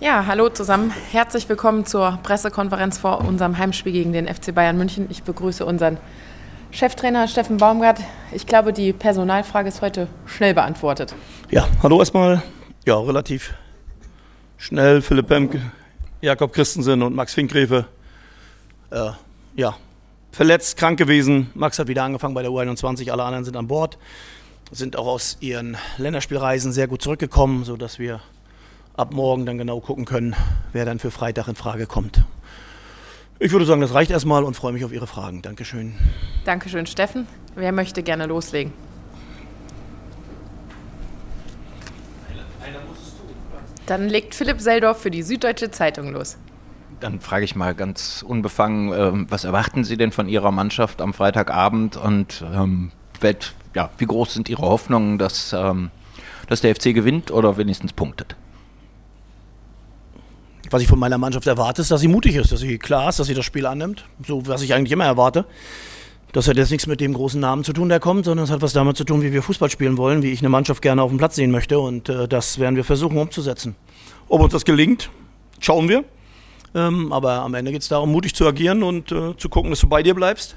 Ja, hallo zusammen. Herzlich willkommen zur Pressekonferenz vor unserem Heimspiel gegen den FC Bayern München. Ich begrüße unseren Cheftrainer Steffen Baumgart. Ich glaube, die Personalfrage ist heute schnell beantwortet. Ja, hallo erstmal. Ja, relativ schnell. Philipp Bemke, Jakob Christensen und Max Finkgräfe. Verletzt, krank gewesen. Max hat wieder angefangen bei der U21. Alle anderen sind an Bord. Sind auch aus ihren Länderspielreisen sehr gut zurückgekommen, sodass wir ab morgen dann genau gucken können, wer dann für Freitag in Frage kommt. Ich würde sagen, das reicht erstmal und freue mich auf Ihre Fragen. Dankeschön. Dankeschön, Steffen. Wer möchte gerne loslegen? Einer musstest du. Dann legt Philipp Selldorf für die Süddeutsche Zeitung los. Dann frage ich mal ganz unbefangen, was erwarten Sie denn von Ihrer Mannschaft am Freitagabend und wie groß sind Ihre Hoffnungen, dass der FC gewinnt oder wenigstens punktet? Was ich von meiner Mannschaft erwarte, ist, dass sie mutig ist, dass sie klar ist, dass sie das Spiel annimmt. So, was ich eigentlich immer erwarte. Das hat jetzt nichts mit dem großen Namen zu tun, der kommt, sondern es hat was damit zu tun, wie wir Fußball spielen wollen, wie ich eine Mannschaft gerne auf dem Platz sehen möchte. Und das werden wir versuchen umzusetzen. Ob uns das gelingt, schauen wir. Aber am Ende geht es darum, mutig zu agieren und zu gucken, dass du bei dir bleibst.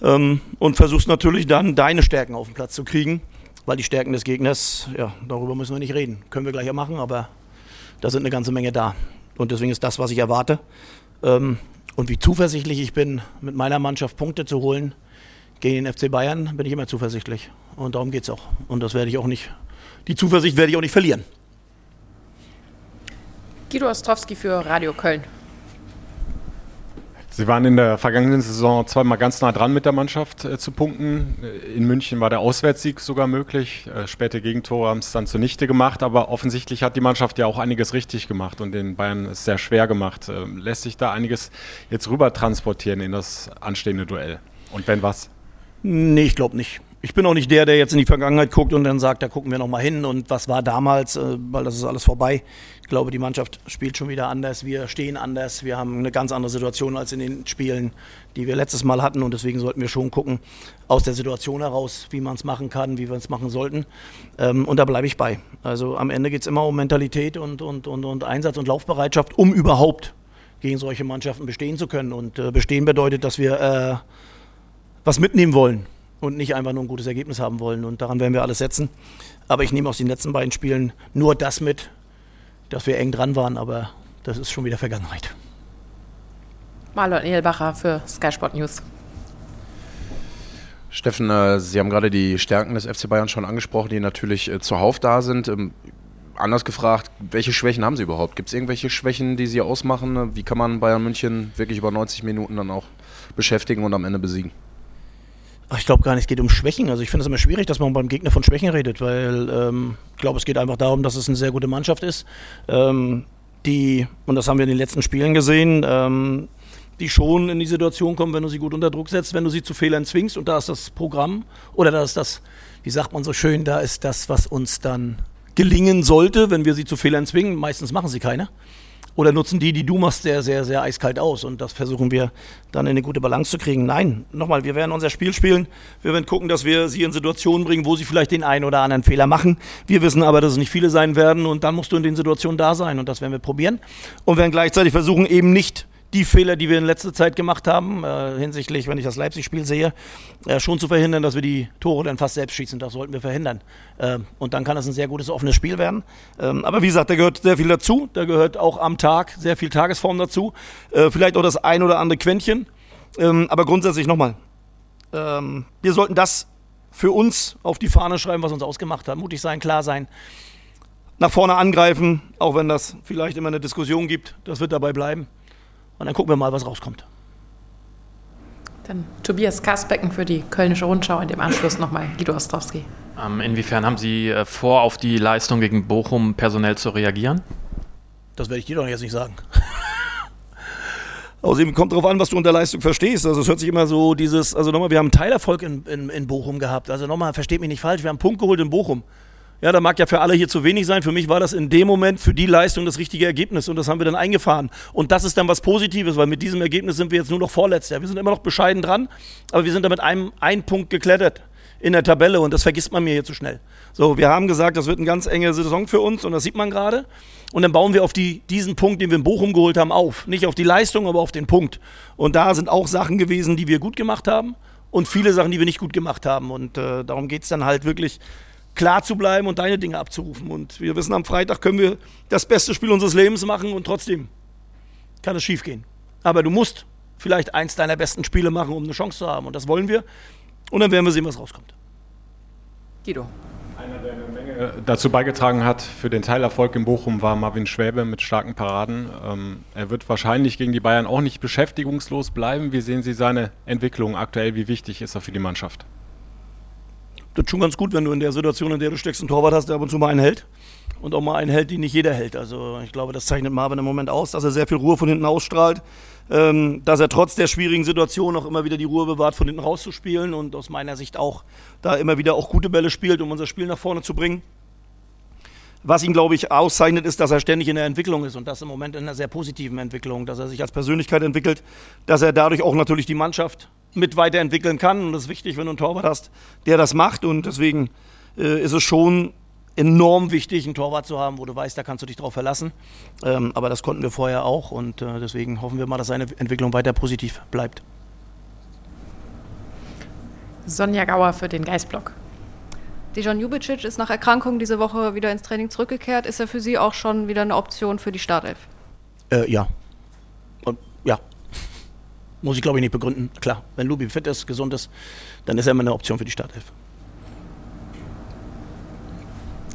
Und versuchst natürlich dann, deine Stärken auf den Platz zu kriegen. Weil die Stärken des Gegners, ja, darüber müssen wir nicht reden. Können wir gleich machen, aber da sind eine ganze Menge da. Und deswegen ist das, was ich erwarte. Und wie zuversichtlich ich bin, mit meiner Mannschaft Punkte zu holen gegen den FC Bayern, bin ich immer zuversichtlich. Und darum geht es auch. Und das werde ich auch nicht, die Zuversicht werde ich auch nicht verlieren. Guido Ostrowski für Radio Köln. Sie waren in der vergangenen Saison zweimal ganz nah dran mit der Mannschaft zu punkten. In München war der Auswärtssieg sogar möglich. Späte Gegentore haben es dann zunichte gemacht. Aber offensichtlich hat die Mannschaft ja auch einiges richtig gemacht und den Bayern es sehr schwer gemacht. Lässt sich da einiges jetzt rüber transportieren in das anstehende Duell? Und wenn was? Nee, ich glaube nicht. Ich bin auch nicht der jetzt in die Vergangenheit guckt und dann sagt, da gucken wir nochmal hin und was war damals, weil das ist alles vorbei. Ich glaube, die Mannschaft spielt schon wieder anders, wir stehen anders, wir haben eine ganz andere Situation als in den Spielen, die wir letztes Mal hatten und deswegen sollten wir schon gucken, aus der Situation heraus, wie man es machen kann, wie wir es machen sollten und da bleibe ich bei. Also am Ende geht es immer um Mentalität und Einsatz und Laufbereitschaft, um überhaupt gegen solche Mannschaften bestehen zu können und bestehen bedeutet, dass wir was mitnehmen wollen und nicht einfach nur ein gutes Ergebnis haben wollen und daran werden wir alles setzen, aber ich nehme aus den letzten beiden Spielen nur das mit, dass wir eng dran waren, aber das ist schon wieder Vergangenheit. Marlon Ellbächer für Sky Sport News. Steffen, Sie haben gerade die Stärken des FC Bayern schon angesprochen, die natürlich zuhauf da sind. Anders gefragt, welche Schwächen haben Sie überhaupt? Gibt es irgendwelche Schwächen, die Sie ausmachen? Wie kann man Bayern München wirklich über 90 Minuten dann auch beschäftigen und am Ende besiegen? Ich glaube gar nicht, es geht um Schwächen. Also ich finde es immer schwierig, dass man beim Gegner von Schwächen redet, weil ich glaube, es geht einfach darum, dass es eine sehr gute Mannschaft ist, und das haben wir in den letzten Spielen gesehen, die schon in die Situation kommen, wenn du sie gut unter Druck setzt, wenn du sie zu Fehlern zwingst und da ist das Programm oder da ist das, wie sagt man so schön, da ist das, was uns dann gelingen sollte, wenn wir sie zu Fehlern zwingen. Meistens machen sie keine. Oder nutzen die du machst, sehr, sehr, sehr eiskalt aus. Und das versuchen wir dann in eine gute Balance zu kriegen. Nein, nochmal, wir werden unser Spiel spielen. Wir werden gucken, dass wir sie in Situationen bringen, wo sie vielleicht den einen oder anderen Fehler machen. Wir wissen aber, dass es nicht viele sein werden. Und dann musst du in den Situationen da sein. Und das werden wir probieren. Und werden gleichzeitig versuchen, eben nicht die Fehler, die wir in letzter Zeit gemacht haben, hinsichtlich, wenn ich das Leipzig-Spiel sehe, schon zu verhindern, dass wir die Tore dann fast selbst schießen. Das sollten wir verhindern. Und dann kann es ein sehr gutes, offenes Spiel werden. Aber wie gesagt, da gehört sehr viel dazu. Da gehört auch am Tag sehr viel Tagesform dazu. Vielleicht auch das ein oder andere Quäntchen. Aber grundsätzlich nochmal, wir sollten das für uns auf die Fahne schreiben, was uns ausgemacht hat. Mutig sein, klar sein. Nach vorne angreifen, auch wenn das vielleicht immer eine Diskussion gibt. Das wird dabei bleiben. Und dann gucken wir mal, was rauskommt. Dann Tobias Kasbecken für die Kölnische Rundschau und im Anschluss nochmal Guido Ostrowski. Inwiefern haben Sie vor, auf die Leistung gegen Bochum personell zu reagieren? Das werde ich dir doch jetzt nicht sagen. Außerdem kommt darauf an, was du unter Leistung verstehst. Also es hört sich immer so dieses, also nochmal, wir haben einen Teilerfolg in Bochum gehabt. Also nochmal, versteht mich nicht falsch, wir haben einen Punkt geholt in Bochum. Ja, da mag ja für alle hier zu wenig sein. Für mich war das in dem Moment für die Leistung das richtige Ergebnis und das haben wir dann eingefahren. Und das ist dann was Positives, weil mit diesem Ergebnis sind wir jetzt nur noch Vorletzter. Wir sind immer noch bescheiden dran, aber wir sind da mit einem Punkt geklettert. in der Tabelle und das vergisst man mir hier zu schnell. So, wir haben gesagt, das wird eine ganz enge Saison für uns und das sieht man gerade. Und dann bauen wir auf diesen Punkt, den wir in Bochum geholt haben, auf. Nicht auf die Leistung, aber auf den Punkt. Und da sind auch Sachen gewesen, die wir gut gemacht haben und viele Sachen, die wir nicht gut gemacht haben. Und darum geht es dann halt wirklich, klar zu bleiben und deine Dinge abzurufen. Und wir wissen, am Freitag können wir das beste Spiel unseres Lebens machen und trotzdem kann es schief gehen. Aber du musst vielleicht eins deiner besten Spiele machen, um eine Chance zu haben. Und das wollen wir. Und dann werden wir sehen, was rauskommt. Guido. Einer, der eine Menge dazu beigetragen hat für den Teilerfolg in Bochum, war Marvin Schwäbe mit starken Paraden. Er wird wahrscheinlich gegen die Bayern auch nicht beschäftigungslos bleiben. Wie sehen Sie seine Entwicklung aktuell? Wie wichtig ist er für die Mannschaft? Das ist schon ganz gut, wenn du in der Situation, in der du steckst, einen Torwart hast, der ab und zu mal einen hält. Und auch mal einen hält, den nicht jeder hält. Also ich glaube, das zeichnet Marvin im Moment aus, dass er sehr viel Ruhe von hinten ausstrahlt. Dass er trotz der schwierigen Situation auch immer wieder die Ruhe bewahrt, von hinten rauszuspielen. Und aus meiner Sicht auch da immer wieder auch gute Bälle spielt, um unser Spiel nach vorne zu bringen. Was ihn, glaube ich, auszeichnet, ist, dass er ständig in der Entwicklung ist und das im Moment in einer sehr positiven Entwicklung, dass er sich als Persönlichkeit entwickelt, dass er dadurch auch natürlich die Mannschaft mit weiterentwickeln kann. Und das ist wichtig, wenn du einen Torwart hast, der das macht. Und deswegen ist es schon enorm wichtig, einen Torwart zu haben, wo du weißt, da kannst du dich drauf verlassen. Aber das konnten wir vorher auch und deswegen hoffen wir mal, dass seine Entwicklung weiter positiv bleibt. Sonja Gauer für den Geistblock. Dejan Ljubicic ist nach Erkrankung diese Woche wieder ins Training zurückgekehrt. Ist er für Sie auch schon wieder eine Option für die Startelf? Ja. Und, ja. Muss ich, glaube ich, nicht begründen. Klar, wenn Lubi fit ist, gesund ist, dann ist er immer eine Option für die Startelf.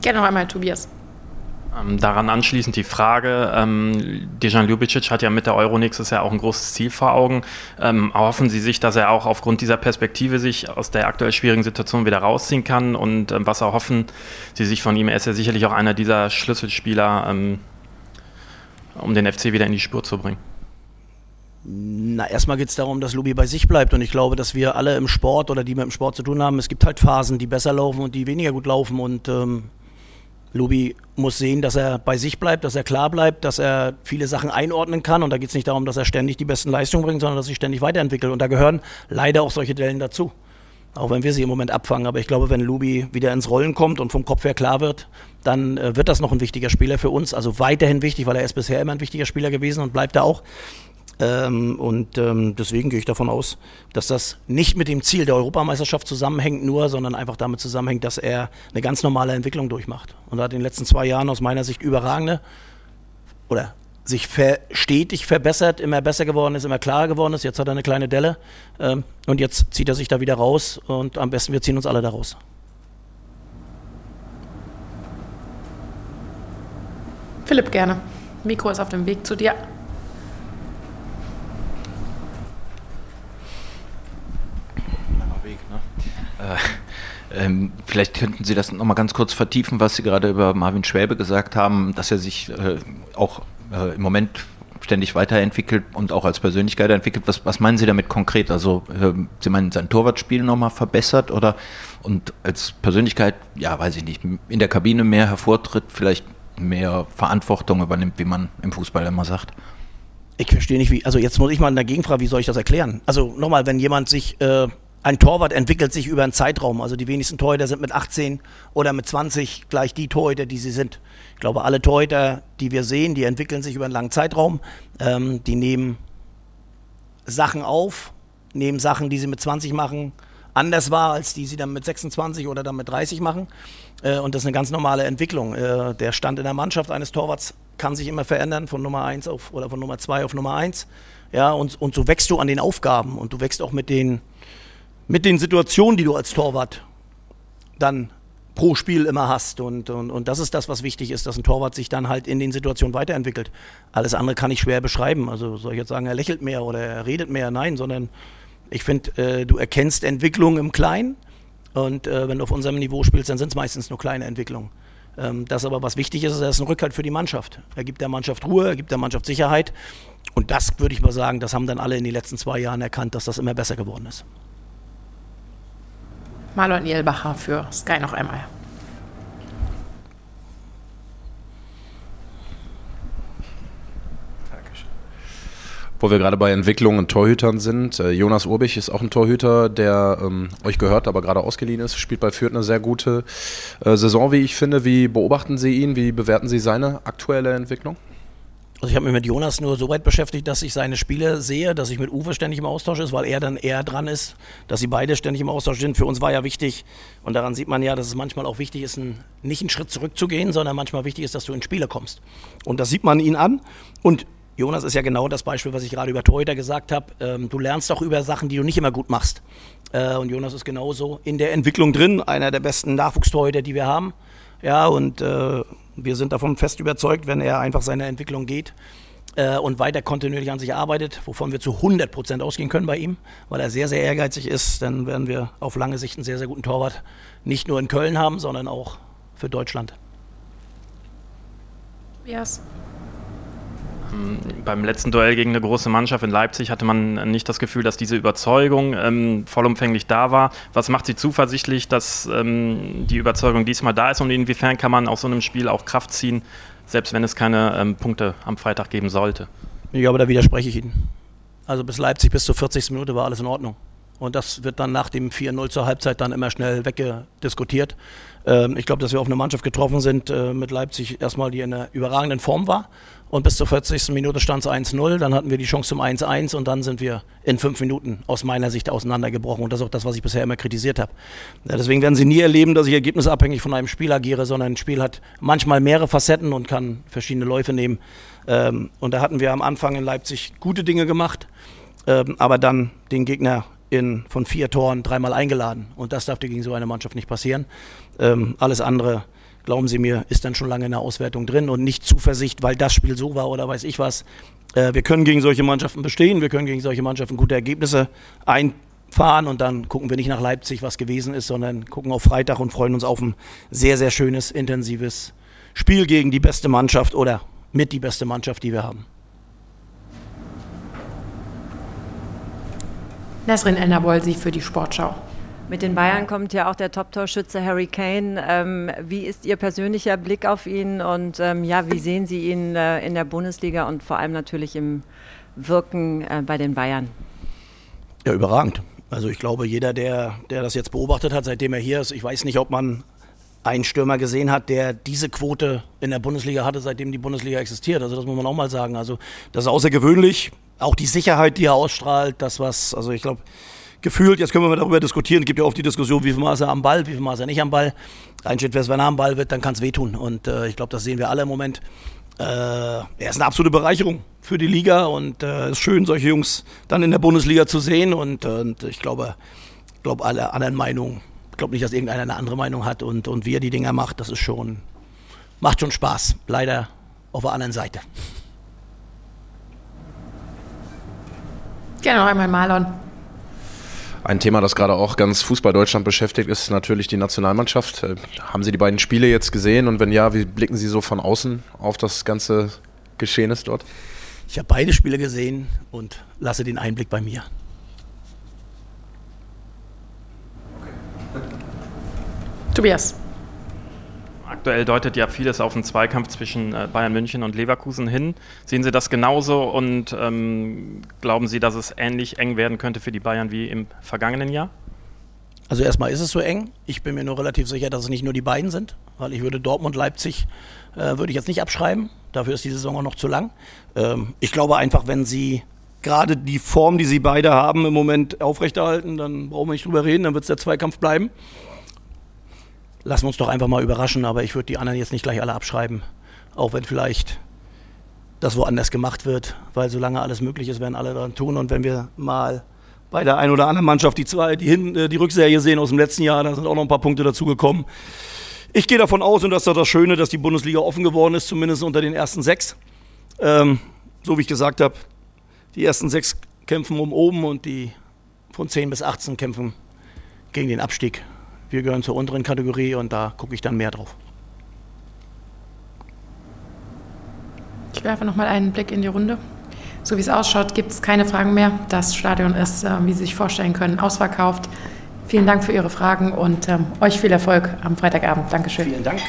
Gerne noch einmal, Tobias. Daran anschließend die Frage, Dejan Ljubicic hat ja mit der Euro nächstes Jahr auch ein großes Ziel vor Augen. Hoffen Sie sich, dass er auch aufgrund dieser Perspektive sich aus der aktuell schwierigen Situation wieder rausziehen kann? Und was erhoffen Sie sich von ihm? Er ist ja sicherlich auch einer dieser Schlüsselspieler, um den FC wieder in die Spur zu bringen. Na, erstmal geht es darum, dass Lubi bei sich bleibt und ich glaube, dass wir alle im Sport oder die mit dem Sport zu tun haben, es gibt halt Phasen, die besser laufen und die weniger gut laufen und Lubi muss sehen, dass er bei sich bleibt, dass er klar bleibt, dass er viele Sachen einordnen kann. Und da geht es nicht darum, dass er ständig die besten Leistungen bringt, sondern dass er sich ständig weiterentwickelt. Und da gehören leider auch solche Dellen dazu. Auch wenn wir sie im Moment abfangen. Aber ich glaube, wenn Lubi wieder ins Rollen kommt und vom Kopf her klar wird, dann wird das noch ein wichtiger Spieler für uns. Also weiterhin wichtig, weil er ist bisher immer ein wichtiger Spieler gewesen und bleibt da auch. Deswegen gehe ich davon aus, dass das nicht mit dem Ziel der Europameisterschaft zusammenhängt nur, sondern einfach damit zusammenhängt, dass er eine ganz normale Entwicklung durchmacht. Und er hat in den letzten 2 Jahren aus meiner Sicht überragende oder sich stetig verbessert, immer besser geworden ist, immer klarer geworden ist. Jetzt hat er eine kleine Delle und jetzt zieht er sich da wieder raus und am besten wir ziehen uns alle da raus. Philipp, gerne. Mikro ist auf dem Weg zu dir. Vielleicht könnten Sie das nochmal ganz kurz vertiefen, was Sie gerade über Marvin Schwäbe gesagt haben, dass er sich auch im Moment ständig weiterentwickelt und auch als Persönlichkeit entwickelt. Was meinen Sie damit konkret? Also Sie meinen sein Torwartspiel nochmal verbessert oder und als Persönlichkeit, ja weiß ich nicht, in der Kabine mehr hervortritt, vielleicht mehr Verantwortung übernimmt, wie man im Fußball immer sagt? Ich verstehe nicht, wie, also jetzt muss ich mal dagegen fragen, wie soll ich das erklären? Also nochmal, wenn jemand sich... Ein Torwart entwickelt sich über einen Zeitraum. Also die wenigsten Torhüter sind mit 18 oder mit 20 gleich die Torhüter, die sie sind. Ich glaube, alle Torhüter, die wir sehen, die entwickeln sich über einen langen Zeitraum. Die nehmen Sachen auf, nehmen Sachen, die sie mit 20 machen, anders wahr, als die sie dann mit 26 oder dann mit 30 machen. Und das ist eine ganz normale Entwicklung. Der Stand in der Mannschaft eines Torwarts kann sich immer verändern, von Nummer 1 auf oder von Nummer 2 auf Nummer 1. Ja, und so wächst du an den Aufgaben und du wächst auch mit den Situationen, die du als Torwart dann pro Spiel immer hast. Und das ist das, was wichtig ist, dass ein Torwart sich dann halt in den Situationen weiterentwickelt. Alles andere kann ich schwer beschreiben. Also soll ich jetzt sagen, er lächelt mehr oder er redet mehr? Nein, sondern ich finde, du erkennst Entwicklung im Kleinen. Und wenn du auf unserem Niveau spielst, dann sind es meistens nur kleine Entwicklungen. Das aber, was wichtig ist, er ist ein Rückhalt für die Mannschaft. Er gibt der Mannschaft Ruhe, er gibt der Mannschaft Sicherheit. Und das, würde ich mal sagen, das haben dann alle in den letzten 2 Jahren erkannt, dass das immer besser geworden ist. Marlon Ellbächer für Sky noch einmal. Wo wir gerade bei Entwicklung und Torhütern sind. Jonas Urbig ist auch ein Torhüter, der euch gehört, aber gerade ausgeliehen ist. Spielt bei Fürth eine sehr gute Saison, wie ich finde. Wie beobachten Sie ihn? Wie bewerten Sie seine aktuelle Entwicklung? Also ich habe mich mit Jonas nur so weit beschäftigt, dass ich seine Spiele sehe, dass ich mit Uwe ständig im Austausch ist, weil er dann eher dran ist, dass sie beide ständig im Austausch sind. Für uns war ja wichtig, und daran sieht man ja, dass es manchmal auch wichtig ist, nicht einen Schritt zurückzugehen, sondern manchmal wichtig ist, dass du in Spiele kommst. Und das sieht man ihn an. Und Jonas ist ja genau das Beispiel, was ich gerade über Torhüter gesagt habe. Du lernst auch über Sachen, die du nicht immer gut machst. Und Jonas ist genauso in der Entwicklung drin, einer der besten Nachwuchstorhüter, die wir haben. Ja, und wir sind davon fest überzeugt, wenn er einfach seine Entwicklung geht und weiter kontinuierlich an sich arbeitet, wovon wir zu 100% ausgehen können bei ihm, weil er sehr, sehr ehrgeizig ist, dann werden wir auf lange Sicht einen sehr, sehr guten Torwart nicht nur in Köln haben, sondern auch für Deutschland. Yes. Beim letzten Duell gegen eine große Mannschaft in Leipzig hatte man nicht das Gefühl, dass diese Überzeugung vollumfänglich da war. Was macht Sie zuversichtlich, dass die Überzeugung diesmal da ist und inwiefern kann man aus so einem Spiel auch Kraft ziehen, selbst wenn es keine Punkte am Freitag geben sollte? Ja, aber da widerspreche ich Ihnen. Also bis Leipzig, bis zur 40. Minute war alles in Ordnung. Und das wird dann nach dem 4-0 zur Halbzeit dann immer schnell weggediskutiert. Ich glaube, dass wir auf eine Mannschaft getroffen sind mit Leipzig erstmal, die in einer überragenden Form war. Und bis zur 40. Minute stand es 1-0, dann hatten wir die Chance zum 1-1 und dann sind wir in 5 Minuten aus meiner Sicht auseinandergebrochen. Und das ist auch das, was ich bisher immer kritisiert habe. Ja, deswegen werden Sie nie erleben, dass ich ergebnisabhängig von einem Spiel agiere, sondern ein Spiel hat manchmal mehrere Facetten und kann verschiedene Läufe nehmen. Und da hatten wir am Anfang in Leipzig gute Dinge gemacht, aber dann den Gegner von 4 Toren 3-mal eingeladen. Und das darf dir gegen so eine Mannschaft nicht passieren. Alles andere, glauben Sie mir, ist dann schon lange in der Auswertung drin und nicht Zuversicht, weil das Spiel so war oder weiß ich was. Wir können gegen solche Mannschaften bestehen, wir können gegen solche Mannschaften gute Ergebnisse einfahren und dann gucken wir nicht nach Leipzig, was gewesen ist, sondern gucken auf Freitag und freuen uns auf ein sehr, sehr schönes, intensives Spiel gegen die beste Mannschaft oder mit die beste Mannschaft, die wir haben. Nesrin Enderbolsi für die Sportschau. Mit den Bayern kommt ja auch der Top-Torschütze Harry Kane. Wie ist Ihr persönlicher Blick auf ihn und ja, wie sehen Sie ihn in der Bundesliga und vor allem natürlich im Wirken bei den Bayern? Ja, überragend. Also ich glaube, jeder, der das jetzt beobachtet hat, seitdem er hier ist, ich weiß nicht, ob man einen Stürmer gesehen hat, der diese Quote in der Bundesliga hatte, seitdem die Bundesliga existiert. Also das muss man auch mal sagen. Also das ist außergewöhnlich. Auch die Sicherheit, die er ausstrahlt, das was, also ich glaube, gefühlt, jetzt können wir mal darüber diskutieren, es gibt ja oft die Diskussion, wie viel Maß er am Ball, wie viel Maß er nicht am Ball. Einsteht, wenn er am Ball wird, dann kann es wehtun. Und ich glaube, das sehen wir alle im Moment. Er ist eine absolute Bereicherung für die Liga und es ist schön, solche Jungs dann in der Bundesliga zu sehen. Und ich glaube alle anderen Meinungen, ich glaube nicht, dass irgendeiner eine andere Meinung hat. Und wie er die Dinger macht, das ist schon, macht schon Spaß. Leider auf der anderen Seite. Gerne noch einmal Marlon. Ein Thema, das gerade auch ganz Fußball-Deutschland beschäftigt, ist natürlich die Nationalmannschaft. Haben Sie die beiden Spiele jetzt gesehen? Und wenn ja, wie blicken Sie so von außen auf das ganze Geschehen ist dort? Ich habe beide Spiele gesehen und lasse den Einblick bei mir. Tobias. Aktuell deutet ja vieles auf einen Zweikampf zwischen Bayern München und Leverkusen hin. Sehen Sie das genauso und glauben Sie, dass es ähnlich eng werden könnte für die Bayern wie im vergangenen Jahr? Also erstmal ist es so eng. Ich bin mir nur relativ sicher, dass es nicht nur die beiden sind, weil ich würde Dortmund, Leipzig, würde ich jetzt nicht abschreiben. Dafür ist die Saison auch noch zu lang. Ich glaube einfach, wenn Sie gerade die Form, die Sie beide haben, im Moment aufrechterhalten, dann brauchen wir nicht drüber reden, dann wird es der Zweikampf bleiben. Lassen wir uns doch einfach mal überraschen, aber ich würde die anderen jetzt nicht gleich alle abschreiben. Auch wenn vielleicht das woanders gemacht wird, weil solange alles möglich ist, werden alle daran tun. Und wenn wir mal bei der einen oder anderen Mannschaft die Rückserie sehen aus dem letzten Jahr, da sind auch noch ein paar Punkte dazugekommen. Ich gehe davon aus, und das ist doch das Schöne, dass die Bundesliga offen geworden ist, zumindest unter den ersten 6. So wie ich gesagt habe, die ersten 6 kämpfen um oben und die von 10 bis 18 kämpfen gegen den Abstieg. Wir gehören zur unteren Kategorie und da gucke ich dann mehr drauf. Ich werfe nochmal einen Blick in die Runde. So wie es ausschaut, gibt es keine Fragen mehr. Das Stadion ist, wie Sie sich vorstellen können, ausverkauft. Vielen Dank für Ihre Fragen und euch viel Erfolg am Freitagabend. Dankeschön. Vielen Dank.